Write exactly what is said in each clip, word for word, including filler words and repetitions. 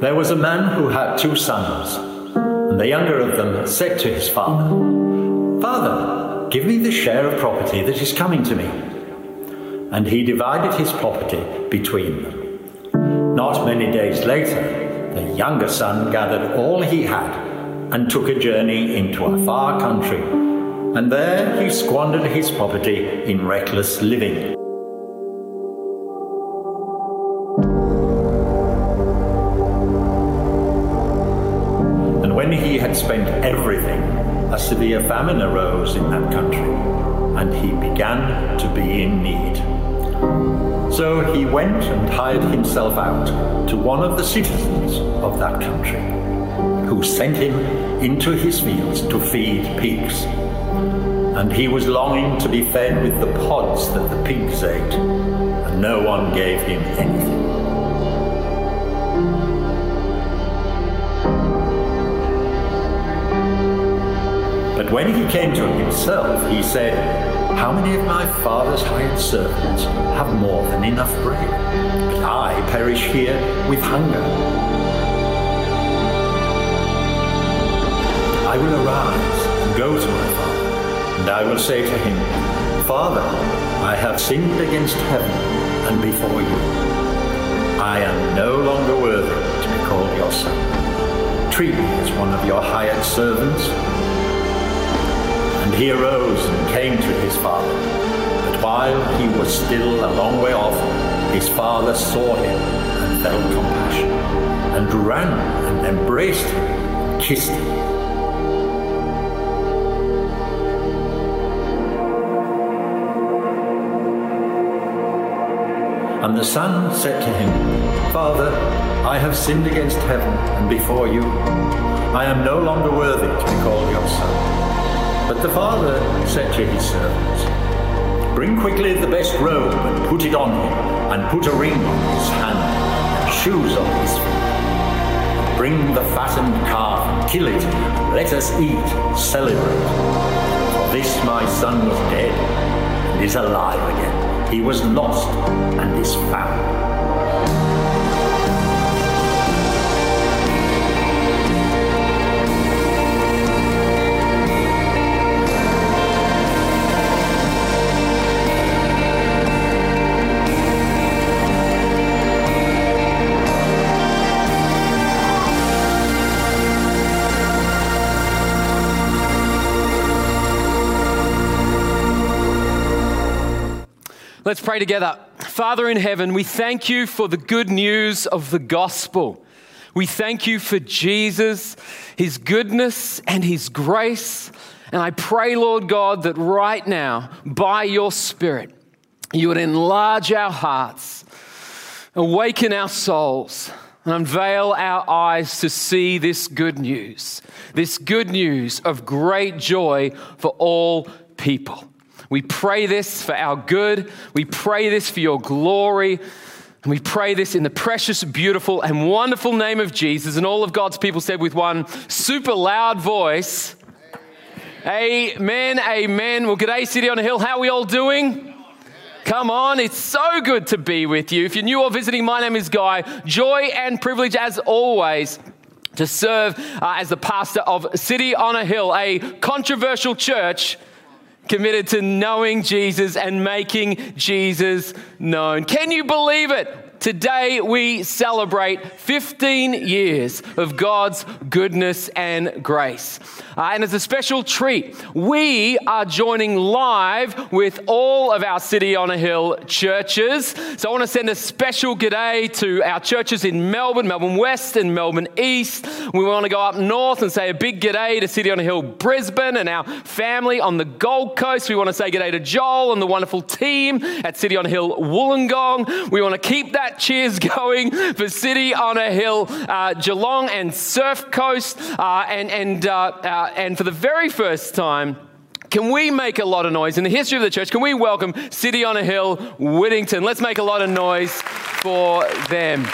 There was a man who had two sons, and the younger of them said to his father, "Father, give me the share of property that is coming to me." And he divided his property between them. Not many days later, the younger son gathered all he had and took a journey into a far country, and there he squandered his property in reckless living. When he had spent everything, a severe famine arose in that country, and he began to be in need. So he went and hired himself out to one of the citizens of that country, who sent him into his fields to feed pigs. And he was longing to be fed with the pods that the pigs ate, and no one gave him anything. But when he came to himself, he said, "How many of my father's hired servants have more than enough bread? But I perish here with hunger. I will arise and go to my father, and I will say to him, Father, I have sinned against heaven and before you. I am no longer worthy to be called your son. Treat me as one of your hired servants." And he arose and came to his father. But while he was still a long way off, his father saw him and felt compassion, and ran and embraced him and kissed him. And the son said to him, "Father, I have sinned against heaven and before you. I am no longer worthy to be called your son." But the father said to his servants, "Bring quickly the best robe and put it on him, and put a ring on his hand, and shoes on his feet. Bring the fattened calf and kill it. Let us eat and celebrate. For this my son was dead and is alive again. He was lost and is found." Let's pray together. Father in heaven, we thank you for the good news of the gospel. We thank you for Jesus, his goodness and his grace. And I pray, Lord God, that right now, by your Spirit, you would enlarge our hearts, awaken our souls, and unveil our eyes to see this good news, this good news of great joy for all people. We pray this for our good. We pray this for your glory. And we pray this in the precious, beautiful, and wonderful name of Jesus. And all of God's people said with one super loud voice, Amen, amen. amen. Well, g'day, City on a Hill. How are we all doing? Come on, it's so good to be with you. If you're new or visiting, my name is Guy. Joy and privilege, as always, to serve uh, as the pastor of City on a Hill, a controversial church committed to knowing Jesus and making Jesus known. Can you believe it? Today we celebrate fifteen years of God's goodness and grace. Uh, and as a special treat, we are joining live with all of our City on a Hill churches. So I want to send a special g'day to our churches in Melbourne, Melbourne West and Melbourne East. We want to go up north and say a big g'day to City on a Hill Brisbane and our family on the Gold Coast. We want to say g'day to Joel and the wonderful team at City on a Hill Wollongong. We want to keep that cheers going for City on a Hill uh, Geelong and Surf Coast. Uh, and, and, uh, uh, and for the very first time, can we make a lot of noise in the history of the church? Can we welcome City on a Hill Whittington? Let's make a lot of noise for them.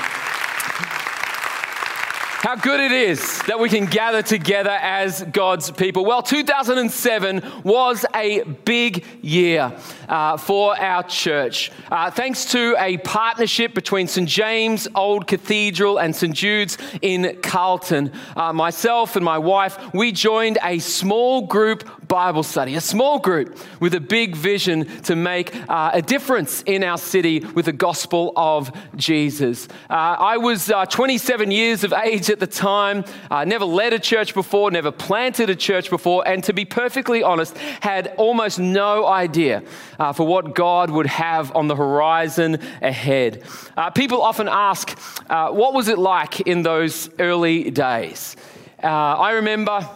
How good it is that we can gather together as God's people. Well, two thousand seven was a big year uh, for our church. Uh, thanks to a partnership between Saint James Old Cathedral and Saint Jude's in Carlton, uh, myself and my wife, we joined a small group Bible study, a small group with a big vision to make uh, a difference in our city with the gospel of Jesus. Uh, I was uh, twenty-seven years of age at the time, uh, never led a church before, never planted a church before, and to be perfectly honest, had almost no idea uh, for what God would have on the horizon ahead. Uh, people often ask, uh, what was it like in those early days? Uh, I remember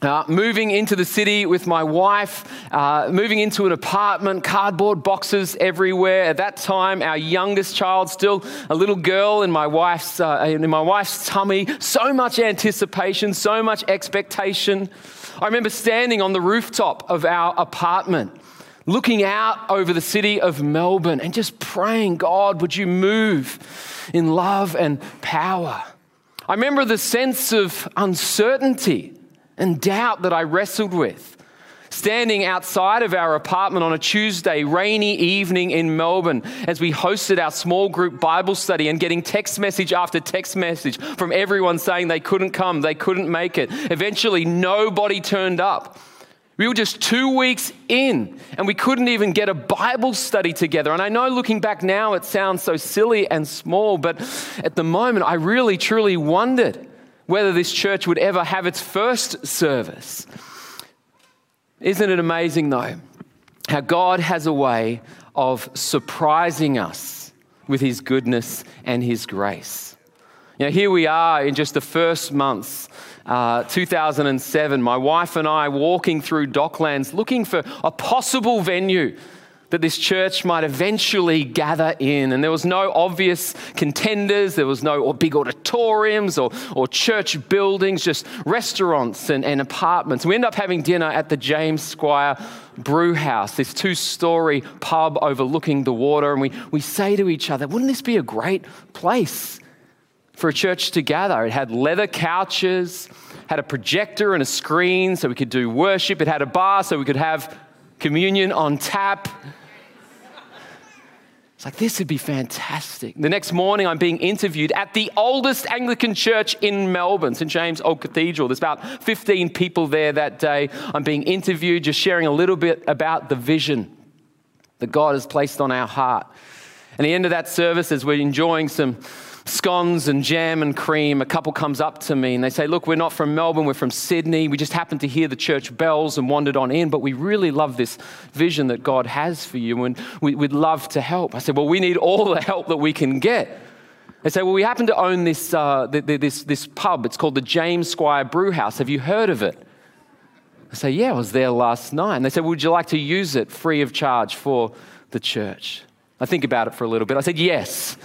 Uh, moving into the city with my wife, uh, moving into an apartment, cardboard boxes everywhere. At that time, our youngest child, still a little girl in my wife's uh, in my wife's tummy. So much anticipation, so much expectation. I remember standing on the rooftop of our apartment, looking out over the city of Melbourne and just praying, God, would you move in love and power? I remember the sense of uncertainty and doubt that I wrestled with, standing outside of our apartment on a Tuesday rainy evening in Melbourne as we hosted our small group Bible study and getting text message after text message from everyone saying they couldn't come, they couldn't make it. Eventually, nobody turned up. We were just two weeks in and we couldn't even get a Bible study together. And I know looking back now, it sounds so silly and small, but at the moment, I really, truly wondered whether this church would ever have its first service. Isn't it amazing, though, how God has a way of surprising us with his goodness and his grace? You know, here we are in just the first months, uh, two thousand seven, my wife and I walking through Docklands looking for a possible venue that this church might eventually gather in. And there was no obvious contenders. There was no big auditoriums or, or church buildings, just restaurants and, and apartments. We end up having dinner at the James Squire Brewhouse, this two-story pub overlooking the water. And we, we say to each other, wouldn't this be a great place for a church to gather? It had leather couches, had a projector and a screen so we could do worship. It had a bar so we could have communion on tap. It's like, this would be fantastic. The next morning, I'm being interviewed at the oldest Anglican church in Melbourne, Saint James Old Cathedral. There's about fifteen people there that day. I'm being interviewed, just sharing a little bit about the vision that God has placed on our heart. And at the end of that service, as we're enjoying some scones and jam and cream, a couple comes up to me and they say, look, we're not from Melbourne, we're from Sydney. We just happened to hear the church bells and wandered on in, but we really love this vision that God has for you and we'd love to help. I said, well, we need all the help that we can get. They say, well, we happen to own this, uh, this, this pub. It's called the James Squire Brewhouse. Have you heard of it? I say, yeah, I was there last night. And they said, would you like to use it free of charge for the church? I think about it for a little bit. I said, yes.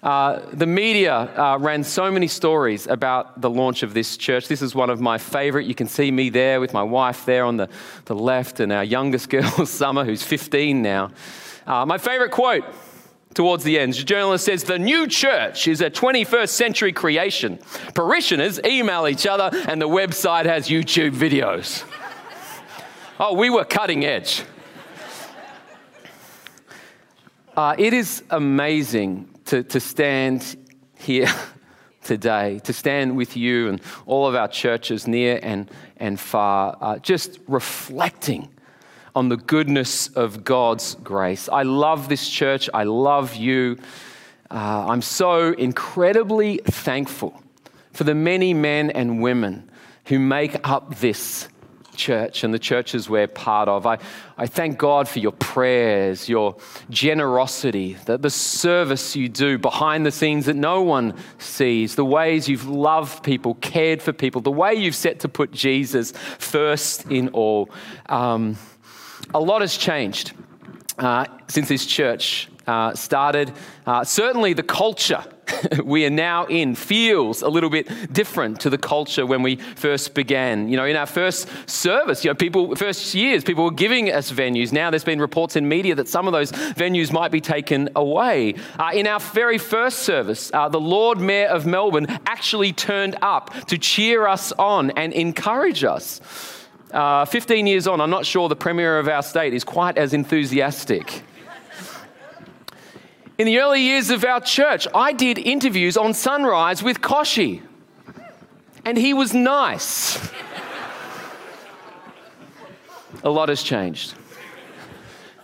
Uh, the media uh, ran so many stories about the launch of this church. This is one of my favorite. You can see me there with my wife there on the, the left and our youngest girl, Summer, who's fifteen now. Uh, my favorite quote towards the end, the journalist says, the new church is a twenty-first century creation. Parishioners email each other and the website has YouTube videos. Oh, we were cutting edge. Uh, it is amazing To, to stand here today, to stand with you and all of our churches near and, and far, uh, just reflecting on the goodness of God's grace. I love this church. I love you. Uh, I'm so incredibly thankful for the many men and women who make up this church and the churches we're part of. I, I thank God for your prayers, your generosity, the, the service you do behind the scenes that no one sees, the ways you've loved people, cared for people, the way you've set to put Jesus first in all. Um, a lot has changed uh, since this church uh, started. Uh, certainly the culture we are now in feels a little bit different to the culture when we first began. You know, in our first service, you know, people, first years, people were giving us venues. Now there's been reports in media that some of those venues might be taken away. Uh, in our very first service, uh, the Lord Mayor of Melbourne actually turned up to cheer us on and encourage us. Uh, fifteen years on, I'm not sure the Premier of our state is quite as enthusiastic. In the early years of our church, I did interviews on Sunrise with Koshy, and he was nice. A lot has changed.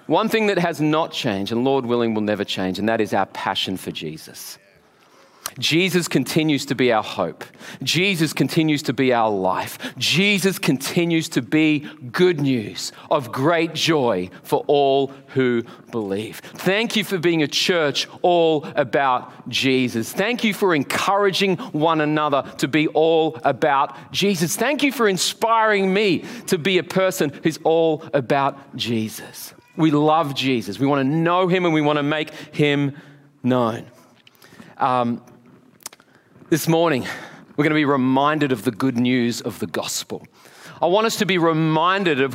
One thing that has not changed, and Lord willing will never change, and that is our passion for Jesus. Jesus continues to be our hope. Jesus continues to be our life. Jesus continues to be good news of great joy for all who believe. Thank you for being a church all about Jesus. Thank you for encouraging one another to be all about Jesus. Thank you for inspiring me to be a person who's all about Jesus. We love Jesus. We want to know him and we want to make him known. Um, This morning, we're going to be reminded of the good news of the gospel. I want us to be reminded of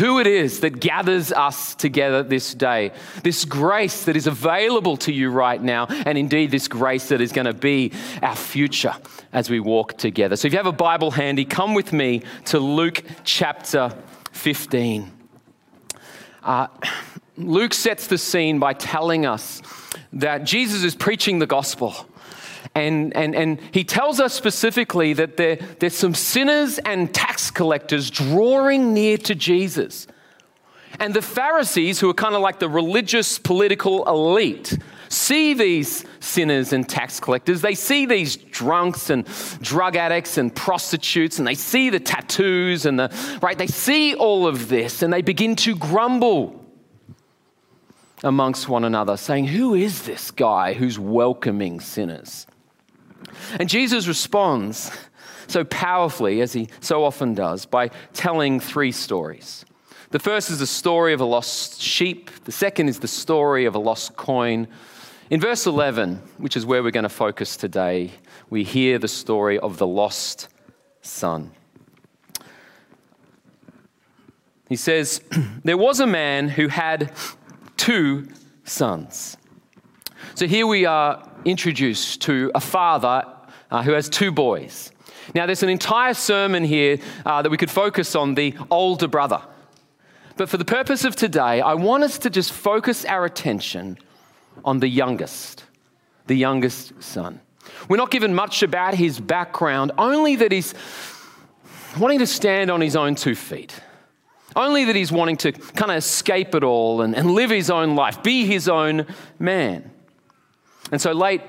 who it is that gathers us together this day, this grace that is available to you right now, and indeed this grace that is going to be our future as we walk together. So if you have a Bible handy, come with me to Luke chapter fifteen. Uh, Luke sets the scene by telling us that Jesus is preaching the gospel. And, and and he tells us specifically that there, there's some sinners and tax collectors drawing near to Jesus. And the Pharisees, who are kind of like the religious political elite, see these sinners and tax collectors. They see these drunks and drug addicts and prostitutes, and they see the tattoos and the, right, they see all of this and they begin to grumble amongst one another, saying, "Who is this guy who's welcoming sinners?" And Jesus responds so powerfully, as he so often does, by telling three stories. The first is the story of a lost sheep. The second is the story of a lost coin. In verse eleven, which is where we're going to focus today, we hear the story of the lost son. He says, "There was a man who had two sons." So here we are introduced to a father uh, who has two boys. Now there's an entire sermon here uh, that we could focus on the older brother. But for the purpose of today, I want us to just focus our attention on the youngest, the youngest son. We're not given much about his background, only that he's wanting to stand on his own two feet. Only that he's wanting to kind of escape it all and, and live his own life, be his own man. And so late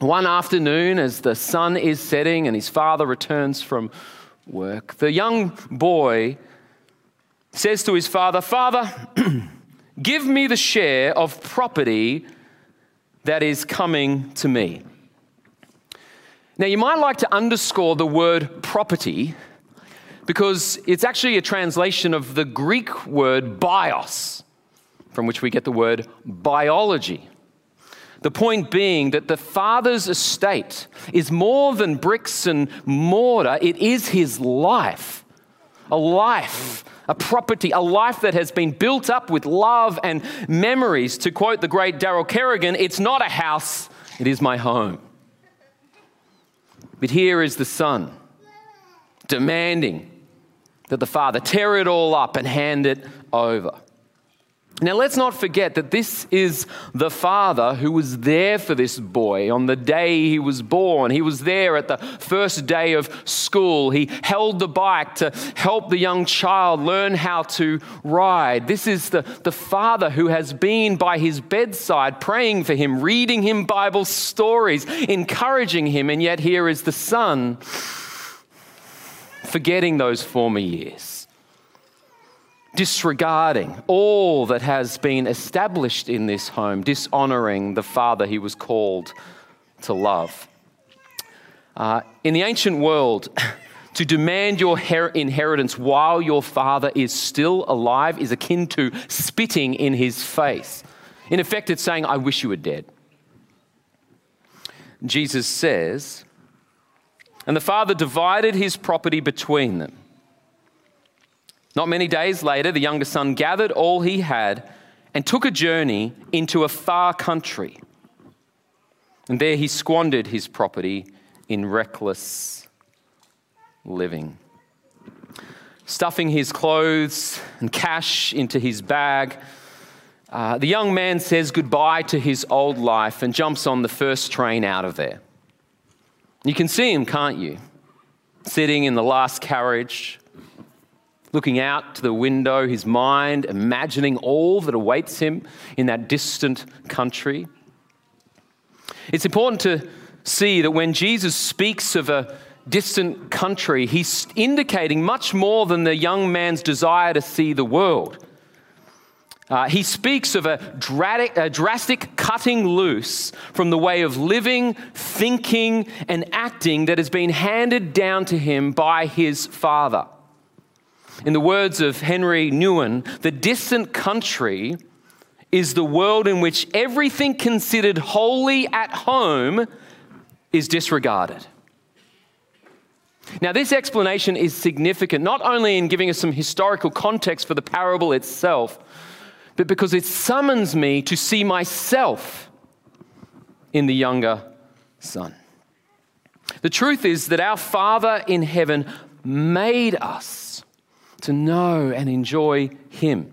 one afternoon, as the sun is setting and his father returns from work, the young boy says to his father, "Father, give me the share of property that is coming to me." Now, you might like to underscore the word property, because it's actually a translation of the Greek word bios, from which we get the word biology. The point being that the father's estate is more than bricks and mortar. It is his life, a life, a property, a life that has been built up with love and memories. To quote the great Darryl Kerrigan, "It's not a house, it is my home." But here is the son demanding that the father tear it all up and hand it over. Now, let's not forget that this is the father who was there for this boy on the day he was born. He was there at the first day of school. He held the bike to help the young child learn how to ride. This is the, the father who has been by his bedside, praying for him, reading him Bible stories, encouraging him, and yet here is the son forgetting those former years, disregarding all that has been established in this home, dishonoring the father he was called to love. Uh, in the ancient world, to demand your her- inheritance while your father is still alive is akin to spitting in his face. In effect, it's saying, I wish you were dead. Jesus says, and the father divided his property between them. Not many days later, the younger son gathered all he had and took a journey into a far country. And there he squandered his property in reckless living, stuffing his clothes and cash into his bag. Uh, the young man says goodbye to his old life and jumps on the first train out of there. You can see him, can't you? Sitting in the last carriage, looking out to the window, his mind imagining all that awaits him in that distant country. It's important to see that when Jesus speaks of a distant country, he's indicating much more than the young man's desire to see the world. Uh, he speaks of a drastic, a drastic cutting loose from the way of living, thinking, and acting that has been handed down to him by his father. In the words of Henry Nguyen, the distant country is the world in which everything considered holy at home is disregarded. Now, this explanation is significant, not only in giving us some historical context for the parable itself, but because it summons me to see myself in the younger son. The truth is that our Father in heaven made us to know and enjoy him.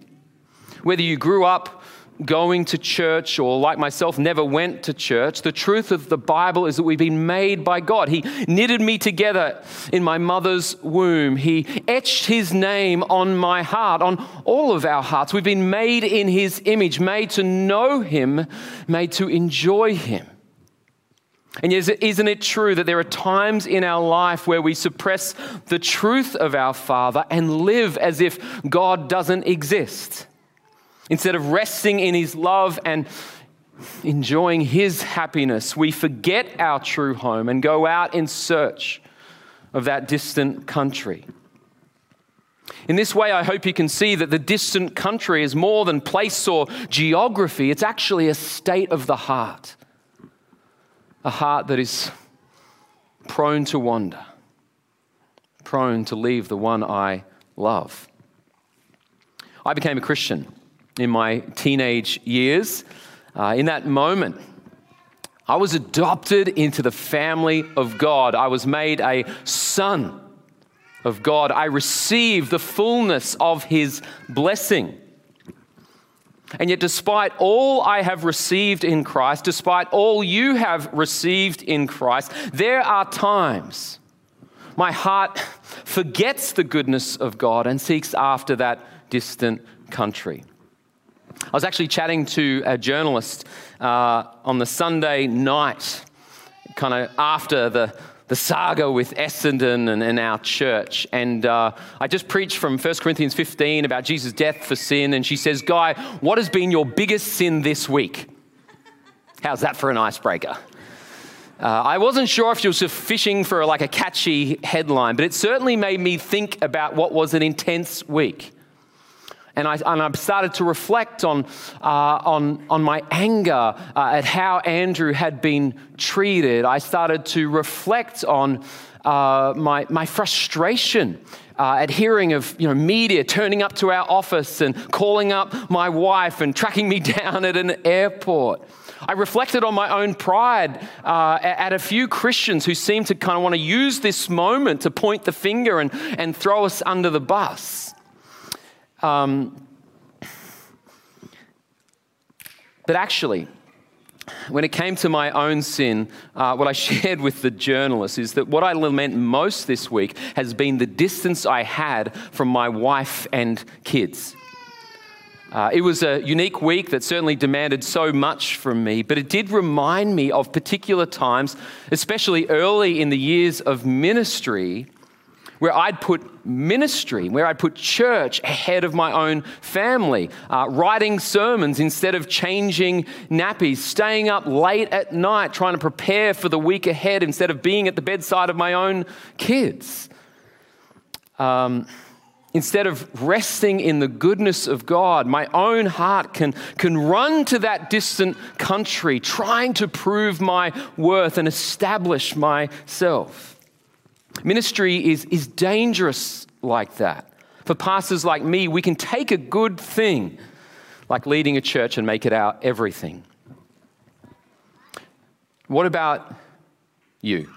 Whether you grew up going to church or, like myself, never went to church, the truth of the Bible is that we've been made by God. He knitted me together in my mother's womb. He etched his name on my heart, on all of our hearts. We've been made in his image, made to know him, made to enjoy him. And isn't it true that there are times in our life where we suppress the truth of our Father and live as if God doesn't exist? Instead of resting in his love and enjoying his happiness, we forget our true home and go out in search of that distant country. In this way, I hope you can see that the distant country is more than place or geography. It's actually a state of the heart. A heart that is prone to wander, prone to leave the one I love. I became a Christian in my teenage years. Uh, in that moment, I was adopted into the family of God. I was made a son of God. I received the fullness of his blessing. And yet, despite all I have received in Christ, despite all you have received in Christ, there are times my heart forgets the goodness of God and seeks after that distant country. I was actually chatting to a journalist uh, on the Sunday night, kind of after the the saga with Essendon and, and our church. And uh, I just preached from First Corinthians fifteen about Jesus' death for sin. And she says, Guy, what has been your biggest sin this week? How's that for an icebreaker? Uh, I wasn't sure if she was fishing for like a catchy headline, but it certainly made me think about what was an intense week. And I, and I started to reflect on uh, on, on my anger uh, at how Andrew had been treated. I started to reflect on uh, my my frustration uh, at hearing of you know media turning up to our office and calling up my wife and tracking me down at an airport. I reflected on my own pride uh, at a few Christians who seemed to kind of want to use this moment to point the finger and, and throw us under the bus. Um, But actually, when it came to my own sin, uh, what I shared with the journalist is that what I lament most this week has been the distance I had from my wife and kids. Uh, it was a unique week that certainly demanded so much from me, but it did remind me of particular times, especially early in the years of ministry, where I'd put ministry, where I'd put church ahead of my own family, uh, writing sermons instead of changing nappies, staying up late at night trying to prepare for the week ahead instead of being at the bedside of my own kids. Um, instead of resting in the goodness of God, my own heart can, can run to that distant country trying to prove my worth and establish myself. Ministry is, is dangerous like that. For pastors like me, we can take a good thing, like leading a church, and make it our everything. What about you?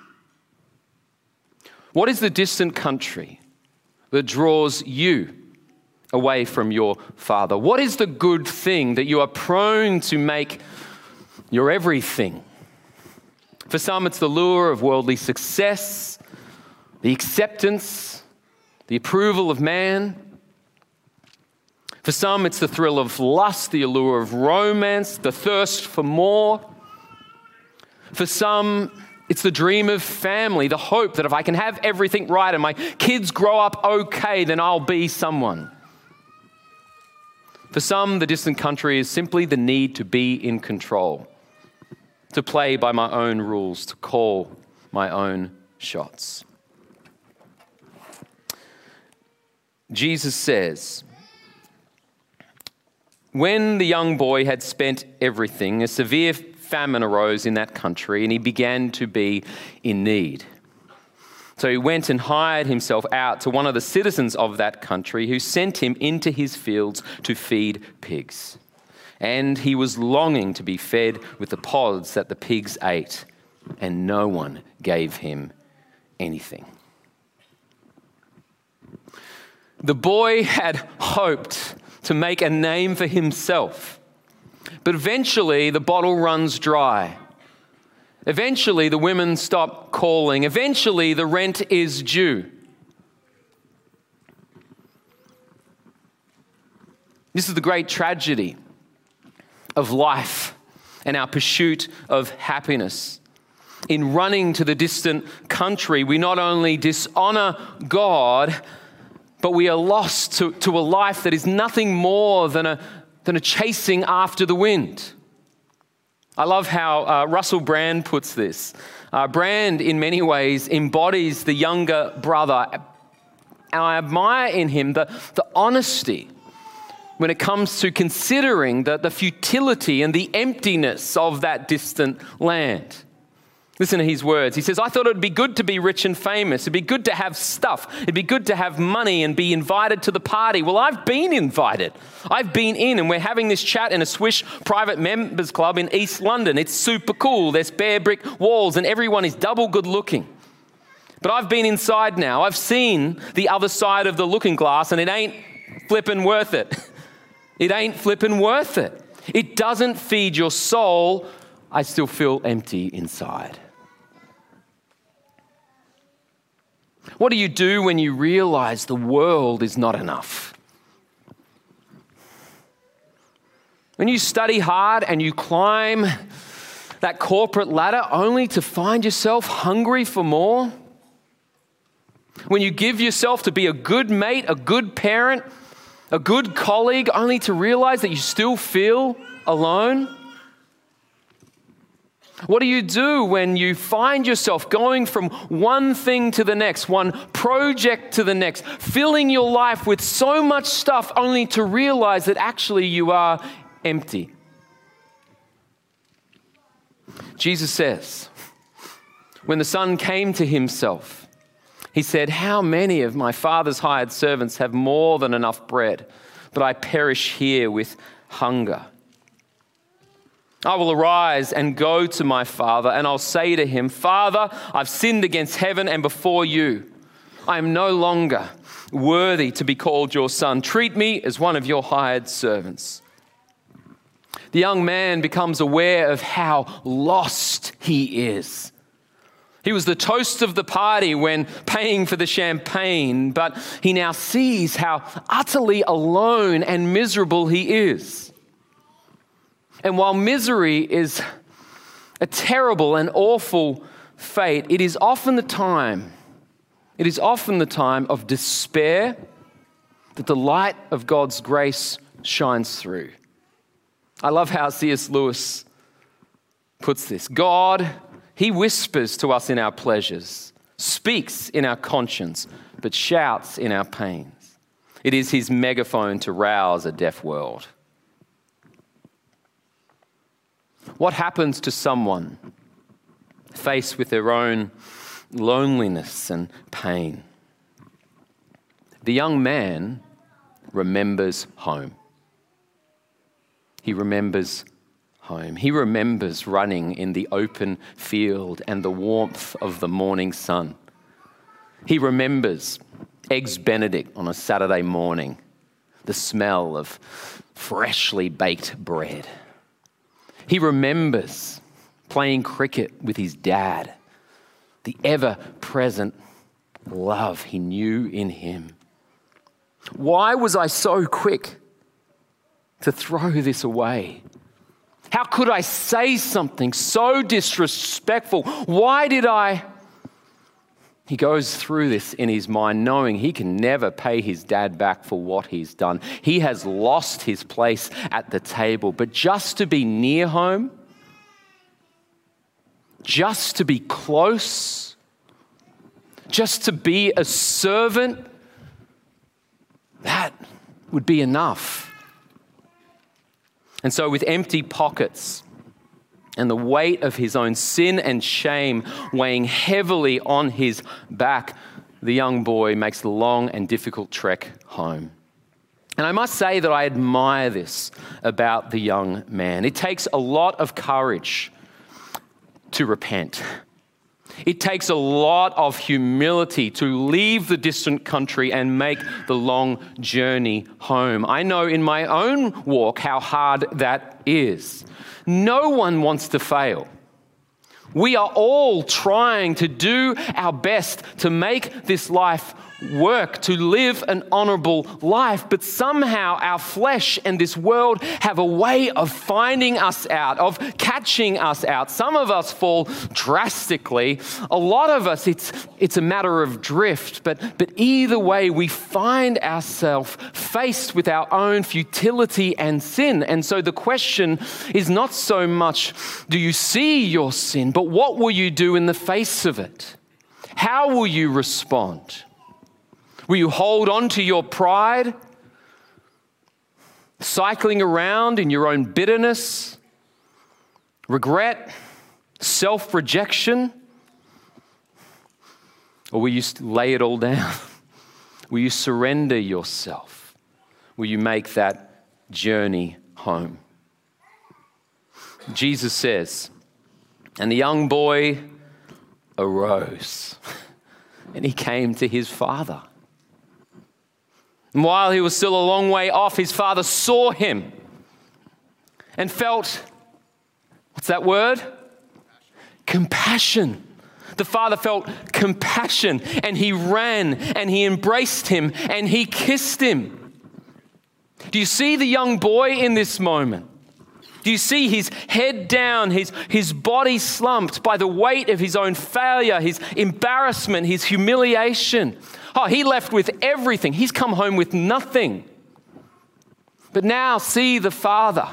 What is the distant country that draws you away from your Father? What is the good thing that you are prone to make your everything? For some, it's the lure of worldly success, the acceptance, the approval of man. For some, it's the thrill of lust, the allure of romance, the thirst for more. For some, it's the dream of family, the hope that if I can have everything right and my kids grow up okay, then I'll be someone. For some, the distant country is simply the need to be in control, to play by my own rules, to call my own shots. Jesus says, when the young boy had spent everything, a severe famine arose in that country and he began to be in need. So he went and hired himself out to one of the citizens of that country who sent him into his fields to feed pigs. And he was longing to be fed with the pods that the pigs ate, and no one gave him anything. The boy had hoped to make a name for himself, but eventually the bottle runs dry. Eventually the women stop calling. Eventually the rent is due. This is the great tragedy of life and our pursuit of happiness. In running to the distant country, we not only dishonor God, but we are lost to, to a life that is nothing more than a, than a chasing after the wind. I love how uh, Russell Brand puts this. Uh, Brand, in many ways, embodies the younger brother. And I admire in him the, the honesty when it comes to considering the, the futility and the emptiness of that distant land. Listen to his words. He says, I thought it would be good to be rich and famous. It'd be good to have stuff. It'd be good to have money and be invited to the party. Well, I've been invited. I've been in, and we're having this chat in a Swish private members club in East London. It's super cool. There's bare brick walls and everyone is double good looking. But I've been inside now. I've seen the other side of the looking glass and it ain't flipping worth it. It ain't flipping worth it. It doesn't feed your soul. I still feel empty inside. What do you do when you realize the world is not enough? When you study hard and you climb that corporate ladder only to find yourself hungry for more? When you give yourself to be a good mate, a good parent, a good colleague, only to realize that you still feel alone? What do you do when you find yourself going from one thing to the next, one project to the next, filling your life with so much stuff only to realize that actually you are empty? Jesus says, when the son came to himself, he said, how many of my father's hired servants have more than enough bread, but I perish here with hunger? I will arise and go to my father, and I'll say to him, Father, I've sinned against heaven and before you. I am no longer worthy to be called your son. Treat me as one of your hired servants. the young man becomes aware of how lost he is. He was the toast of the party when paying for the champagne, but he now sees how utterly alone and miserable he is. And while misery is a terrible and awful fate, it is often the time, it is often the time of despair that the light of God's grace shines through. I love how C S Lewis puts this. God, he whispers to us in our pleasures, speaks in our conscience, but shouts in our pains. It is his megaphone to rouse a deaf world. What happens to someone faced with their own loneliness and pain? The young man remembers home. He remembers home. He remembers running in the open field and the warmth of the morning sun. He remembers eggs Benedict on a Saturday morning, the smell of freshly baked bread. He remembers playing cricket with his dad, the ever-present love he knew in him. Why was I so quick to throw this away? How could I say something so disrespectful? Why did I? He goes through this in his mind, knowing he can never pay his dad back for what he's done. He has lost his place at the table, but just to be near home, just to be close, just to be a servant, that would be enough. And so with empty pockets and the weight of his own sin and shame weighing heavily on his back, the young boy makes the long and difficult trek home. And I must say that I admire this about the young man. It takes a lot of courage to repent. It takes a lot of humility to leave the distant country and make the long journey home. I know in my own walk how hard that is. No one wants to fail. We are all trying to do our best to make this life work, to live an honorable life, but somehow our flesh and this world have a way of finding us out, of catching us out. Some of us fall drastically. A lot of us, it's it's a matter of drift, but, but either way, we find ourselves faced with our own futility and sin. And so the question is not so much, do you see your sin, but what will you do in the face of it? How will you respond? Will you hold on to your pride, cycling around in your own bitterness, regret, self-rejection? Or will you lay it all down? Will you surrender yourself? Will you make that journey home? Jesus says, and the young boy arose, and he came to his father. And while he was still a long way off, his father saw him and felt, what's that word? Compassion. The father felt compassion, and he ran and he embraced him and he kissed him. Do you see the young boy in this moment? Do you see his head down, his, his body slumped by the weight of his own failure, his embarrassment, his humiliation? Oh, he left with everything. He's come home with nothing. But now see the father.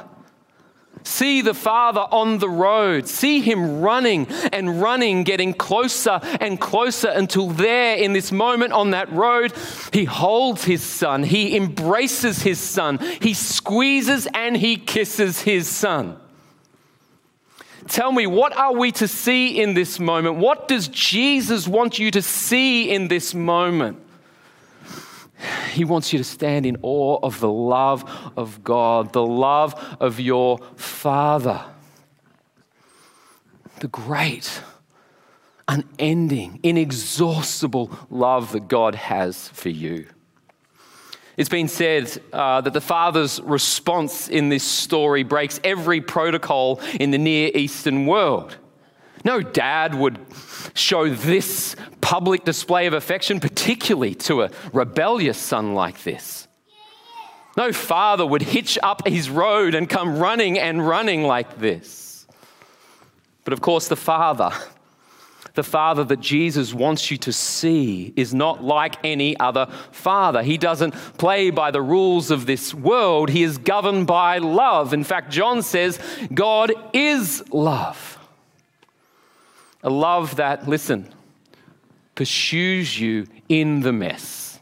See the father on the road. See him running and running, getting closer and closer until there in this moment on that road, he holds his son. He embraces his son. He squeezes and he kisses his son. Tell me, what are we to see in this moment? What does Jesus want you to see in this moment? He wants you to stand in awe of the love of God, the love of your Father, the great, unending, inexhaustible love that God has for you. It's been said uh, that the father's response in this story breaks every protocol in the Near Eastern world. No dad would show this public display of affection, particularly to a rebellious son like this. No father would hitch up his road and come running and running like this. But of course, the father, the father that Jesus wants you to see is not like any other father. He doesn't play by the rules of this world. He is governed by love. In fact, John says, God is love. A love that, listen, pursues you in the mess.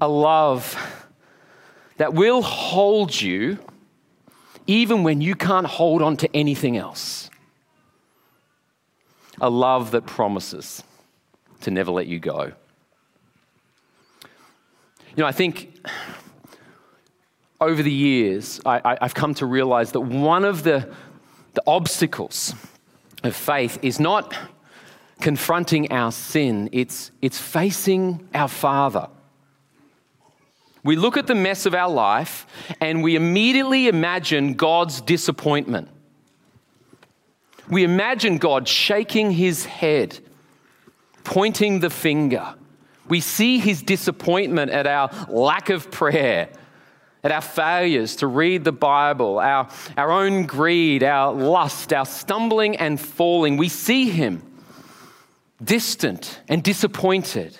A love that will hold you even when you can't hold on to anything else. A love that promises to never let you go. You know, I think over the years, I, I, I've come to realize that one of the The obstacles of faith is not confronting our sin, it's, it's facing our Father. We look at the mess of our life and we immediately imagine God's disappointment. We imagine God shaking his head, pointing the finger. We see his disappointment at our lack of prayer, at our failures to read the Bible, our, our own greed, our lust, our stumbling and falling. We see him distant and disappointed.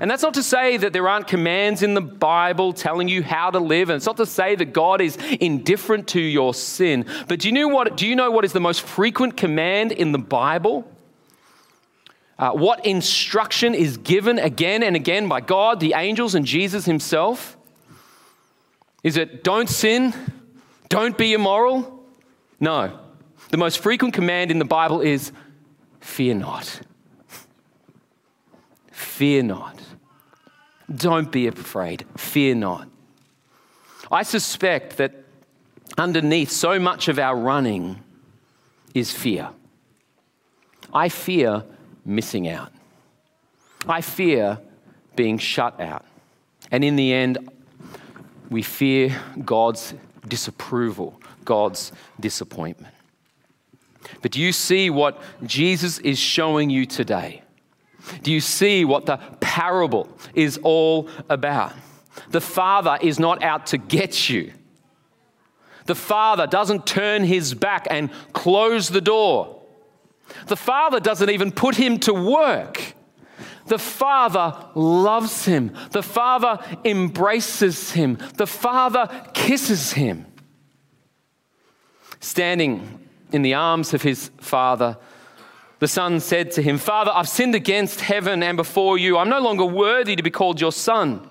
And that's not to say that there aren't commands in the Bible telling you how to live, and it's not to say that God is indifferent to your sin. But do you know what, do you know what is the most frequent command in the Bible? Uh, what instruction is given again and again by God, the angels, and Jesus himself? Is it don't sin, don't be immoral? No. The most frequent command in the Bible is fear not. Fear not. Don't be afraid. Fear not. I suspect that underneath so much of our running is fear. I fear missing out. I fear being shut out. And in the end, we fear God's disapproval, God's disappointment. But do you see what Jesus is showing you today? Do you see what the parable is all about? The Father is not out to get you. The Father doesn't turn his back and close the door. The Father doesn't even put him to work. The Father loves him. The Father embraces him. The Father kisses him. Standing in the arms of his Father, the Son said to him, "Father, I've sinned against heaven and before you. I'm no longer worthy to be called your son."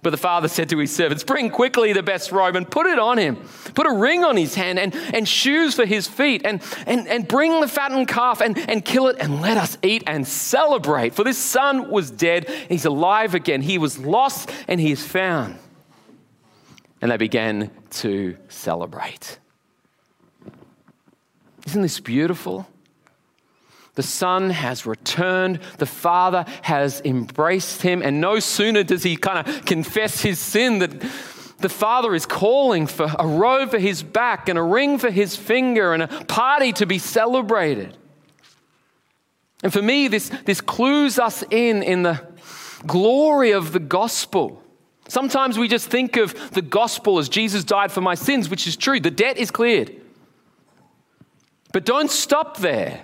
But the Father said to his servants, "Bring quickly the best robe and put it on him. Put a ring on his hand and, and shoes for his feet and, and, and bring the fattened calf and, and kill it and let us eat and celebrate. For this son was dead, he's alive again. He was lost and he is found." And they began to celebrate. Isn't this beautiful? The Son has returned, the Father has embraced him, and no sooner does he kind of confess his sin that the Father is calling for a robe for his back and a ring for his finger and a party to be celebrated. And for me, this, this clues us in in the glory of the gospel. Sometimes we just think of the gospel as Jesus died for my sins, which is true. The debt is cleared. But don't stop there.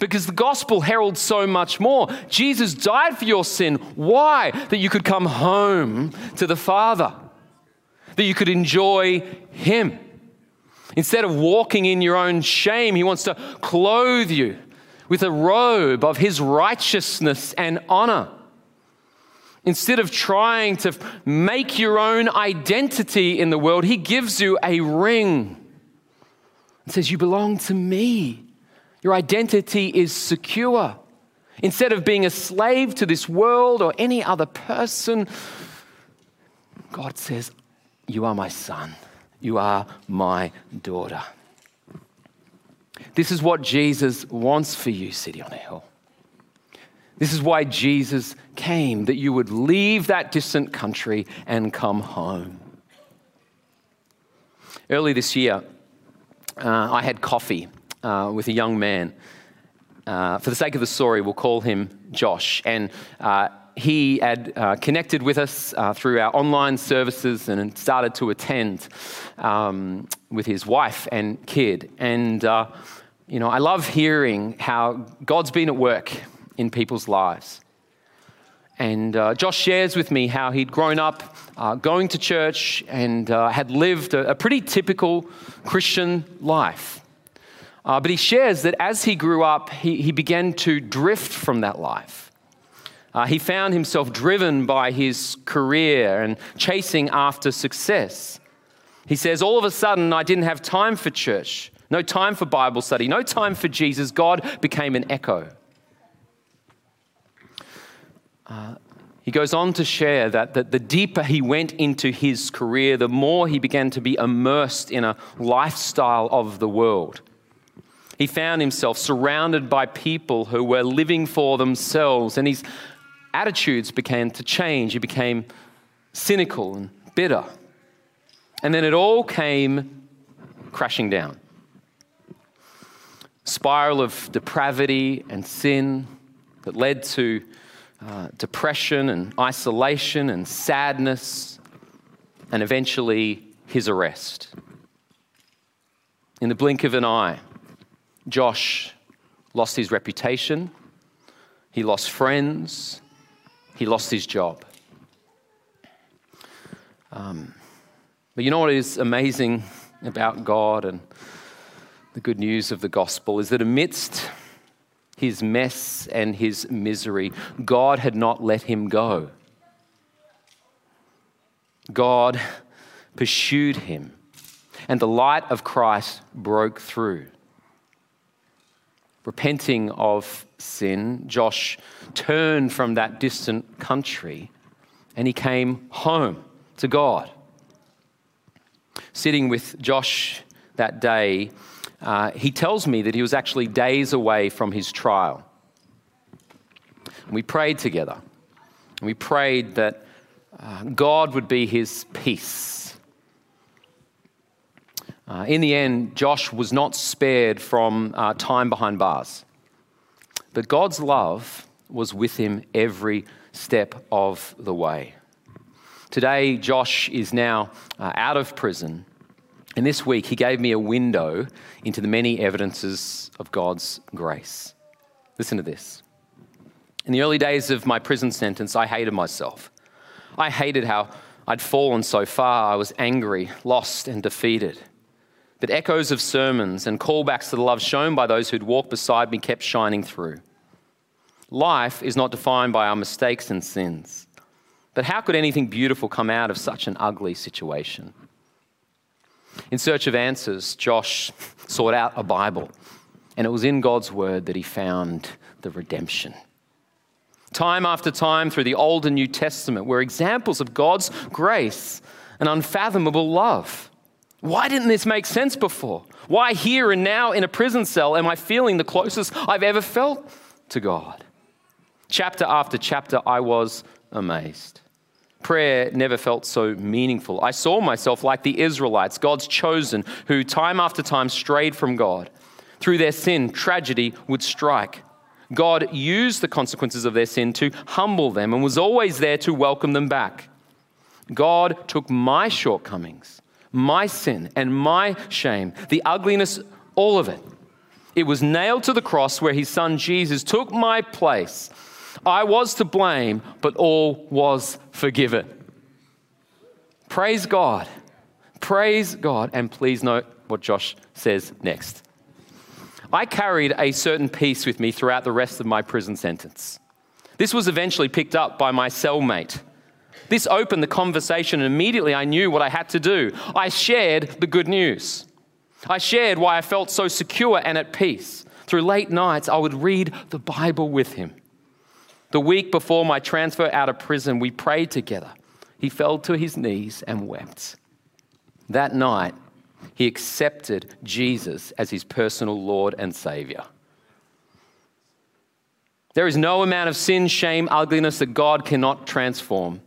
Because the gospel heralds so much more. Jesus died for your sin. Why? That you could come home to the Father. That you could enjoy him. Instead of walking in your own shame, he wants to clothe you with a robe of his righteousness and honor. Instead of trying to make your own identity in the world, he gives you a ring and says, "You belong to me." Your identity is secure. Instead of being a slave to this world or any other person, God says, "You are my son. You are my daughter." This is what Jesus wants for you, City on a Hill. This is why Jesus came, that you would leave that distant country and come home. Early this year, uh, I had coffee uh, with a young man. Uh, for the sake of the story, we'll call him Josh. And uh, he had uh, connected with us uh, through our online services and started to attend um, with his wife and kid. And, uh, you know, I love hearing how God's been at work in people's lives. And uh, Josh shares with me how he'd grown up uh, going to church and uh, had lived a, a pretty typical Christian life. Uh, but he shares that as he grew up, he, he began to drift from that life. Uh, he found himself driven by his career and chasing after success. He says, all of a sudden, I didn't have time for church, no time for Bible study, no time for Jesus. God became an echo. Uh, he goes on to share that, that the deeper he went into his career, the more he began to be immersed in a lifestyle of the world. He found himself surrounded by people who were living for themselves, and his attitudes began to change. He became cynical and bitter. And then it all came crashing down. Spiral of depravity and sin that led to Uh, depression and isolation and sadness, and eventually his arrest. In the blink of an eye, Josh lost his reputation, he lost friends, he lost his job. Um, but you know what is amazing about God and the good news of the gospel is that amidst his mess and his misery, God had not let him go. God pursued him, and the light of Christ broke through. Repenting of sin, Josh turned from that distant country and he came home to God. Sitting with Josh that day, Uh, he tells me that he was actually days away from his trial. And we prayed together. And we prayed that uh, God would be his peace. Uh, in the end, Josh was not spared from uh, time behind bars. But God's love was with him every step of the way. Today, Josh is now uh, out of prison. And this week, he gave me a window into the many evidences of God's grace. Listen to this. In the early days of my prison sentence, I hated myself. I hated how I'd fallen so far. I was angry, lost, and defeated. But echoes of sermons and callbacks to the love shown by those who'd walked beside me kept shining through. Life is not defined by our mistakes and sins. But how could anything beautiful come out of such an ugly situation? In search of answers, Josh sought out a Bible, and it was in God's word that he found the redemption. Time after time through the Old and New Testament were examples of God's grace and unfathomable love. Why didn't this make sense before? Why here and now in a prison cell am I feeling the closest I've ever felt to God? Chapter after chapter, I was amazed. Prayer never felt so meaningful. I saw myself like the Israelites, God's chosen, who time after time strayed from God. Through their sin, tragedy would strike. God used the consequences of their sin to humble them and was always there to welcome them back. God took my shortcomings, my sin, and my shame, the ugliness, all of it. It was nailed to the cross where his son Jesus took my place. I was to blame, but all was forgiven. Praise God. Praise God. And please note what Josh says next. I carried a certain peace with me throughout the rest of my prison sentence. This was eventually picked up by my cellmate. This opened the conversation, and immediately I knew what I had to do. I shared the good news. I shared why I felt so secure and at peace. Through late nights, I would read the Bible with him. The week before my transfer out of prison, we prayed together. He fell to his knees and wept. That night, he accepted Jesus as his personal Lord and Savior. There is no amount of sin, shame, ugliness that God cannot transform.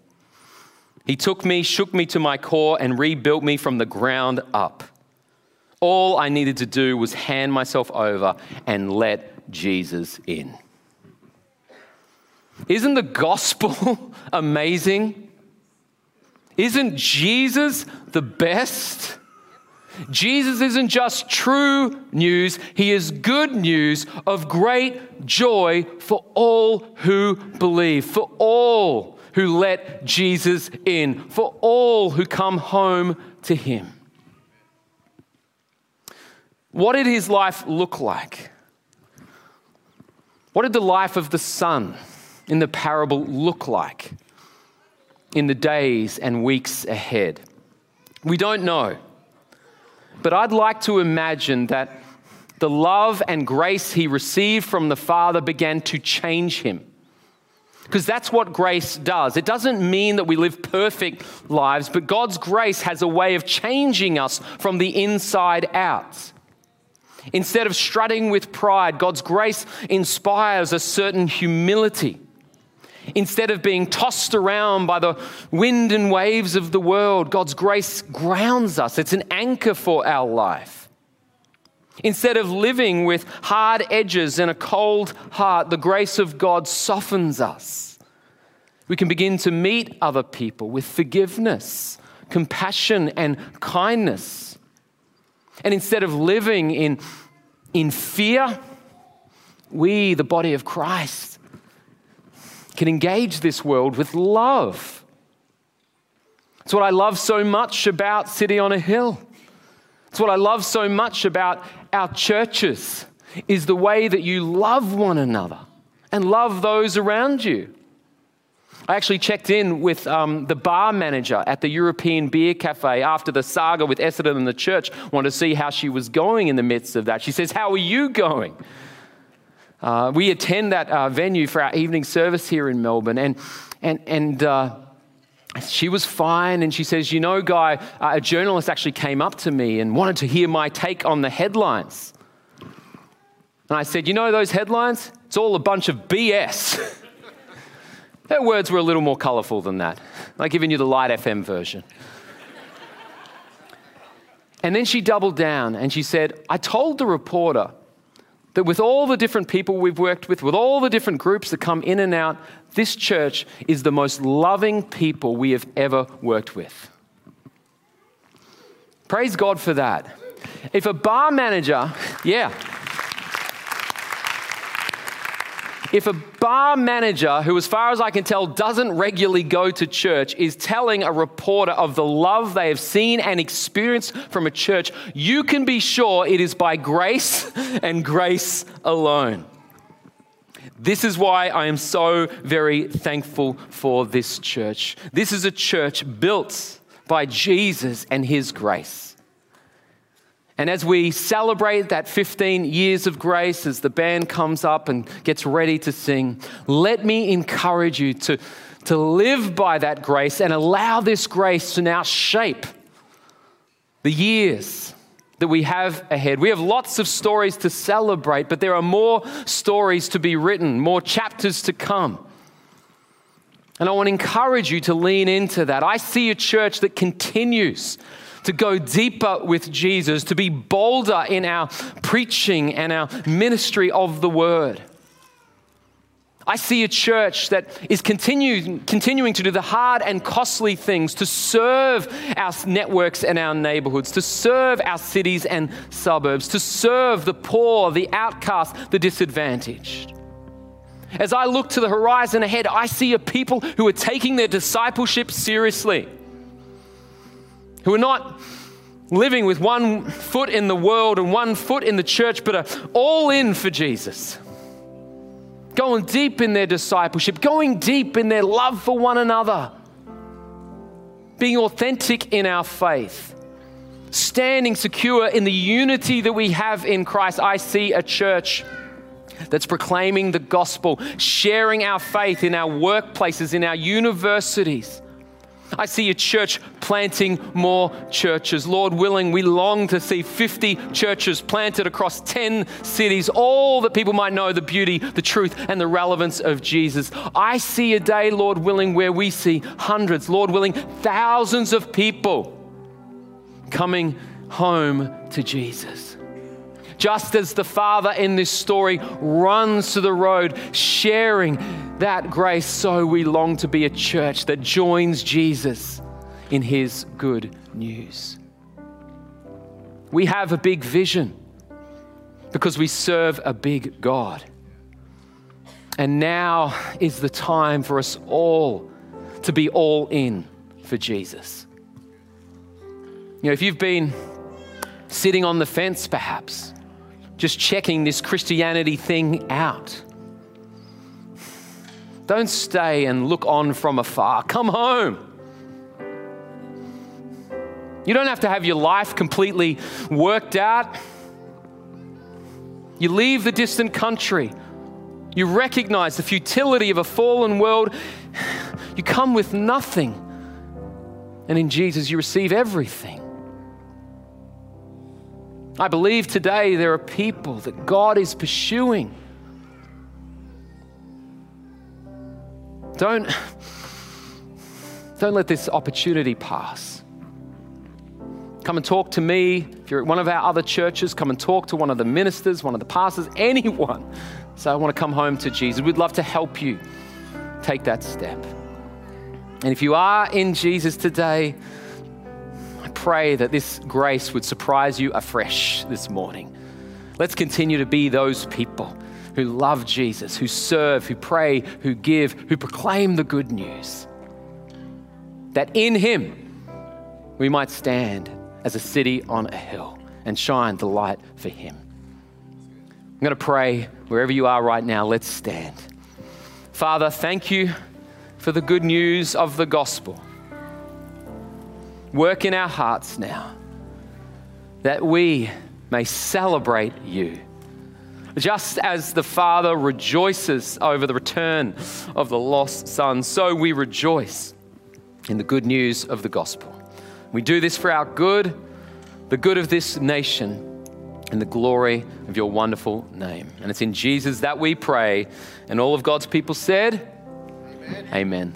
He took me, shook me to my core, and rebuilt me from the ground up. All I needed to do was hand myself over and let Jesus in. Isn't the gospel amazing? Isn't Jesus the best? Jesus isn't just true news, he is good news of great joy for all who believe, for all who let Jesus in, for all who come home to him. What did his life look like? What did the life of the son in the parable look like in the days and weeks ahead? We don't know, but I'd like to imagine that the love and grace he received from the Father began to change him. Because that's what grace does. It doesn't mean that we live perfect lives, but God's grace has a way of changing us from the inside out. Instead of strutting with pride, God's grace inspires a certain humility. Instead of being tossed around by the wind and waves of the world, God's grace grounds us. It's an anchor for our life. Instead of living with hard edges and a cold heart, the grace of God softens us. We can begin to meet other people with forgiveness, compassion, and kindness. And instead of living in, in fear, we, the body of Christ, can engage this world with love. It's what I love so much about City on a Hill. It's what I love so much about our churches, is the way that you love one another and love those around you. I actually checked in with um, the bar manager at the European Beer Cafe after the saga with Essendon and the church. Wanted to see how she was going in the midst of that. She says, "How are you going?" Uh, we attend that uh, venue for our evening service here in Melbourne, and and and uh, she was fine. And she says, "You know, Guy, uh, a journalist actually came up to me and wanted to hear my take on the headlines." And I said, "You know those headlines? It's all a bunch of B S." Her words were a little more colourful than that. I'm giving you the Light F M version. And then she doubled down and she said, "I told the reporter that with all the different people we've worked with, with all the different groups that come in and out, this church is the most loving people we have ever worked with." Praise God for that. If a bar manager, yeah. If a bar manager who, as far as I can tell, doesn't regularly go to church is telling a reporter of the love they have seen and experienced from a church, you can be sure it is by grace and grace alone. This is why I am so very thankful for this church. This is a church built by Jesus and his grace. And as we celebrate that fifteen years of grace, as the band comes up and gets ready to sing, let me encourage you to, to live by that grace and allow this grace to now shape the years that we have ahead. We have lots of stories to celebrate, but there are more stories to be written, more chapters to come. And I want to encourage you to lean into that. I see a church that continues to go deeper with Jesus, to be bolder in our preaching and our ministry of the word. I see a church that is continue, continuing to do the hard and costly things to serve our networks and our neighborhoods, to serve our cities and suburbs, to serve the poor, the outcast, the disadvantaged. As I look to the horizon ahead, I see a people who are taking their discipleship seriously, who are not living with one foot in the world and one foot in the church, but are all in for Jesus. Going deep in their discipleship, going deep in their love for one another, being authentic in our faith, standing secure in the unity that we have in Christ. I see a church that's proclaiming the gospel, sharing our faith in our workplaces, in our universities, I see your church planting more churches. Lord willing, we long to see fifty churches planted across ten cities, all that people might know the beauty, the truth, and the relevance of Jesus. I see a day, Lord willing, where we see hundreds, Lord willing, thousands of people coming home to Jesus. Just as the father in this story runs to the road sharing that grace, so we long to be a church that joins Jesus in his good news. We have a big vision because we serve a big God. And now is the time for us all to be all in for Jesus. You know, if you've been sitting on the fence perhaps, just checking this Christianity thing out. Don't stay and look on from afar. Come home. You don't have to have your life completely worked out. You leave the distant country. You recognize the futility of a fallen world. You come with nothing. And in Jesus, you receive everything. I believe today there are people that God is pursuing. Don't, don't let this opportunity pass. Come and talk to me. If you're at one of our other churches, come and talk to one of the ministers, one of the pastors, anyone. So I want to come home to Jesus. We'd love to help you take that step. And if you are in Jesus today, pray that this grace would surprise you afresh this morning. Let's continue to be those people who love Jesus, who serve, who pray, who give, who proclaim the good news. That in him, we might stand as a city on a hill and shine the light for him. I'm going to pray wherever you are right now, let's stand. Father, thank you for the good news of the gospel. Work in our hearts now that we may celebrate you. Just as the Father rejoices over the return of the lost son, so we rejoice in the good news of the gospel. We do this for our good, the good of this nation, and the glory of your wonderful name. And it's in Jesus that we pray. And all of God's people said, Amen. Amen.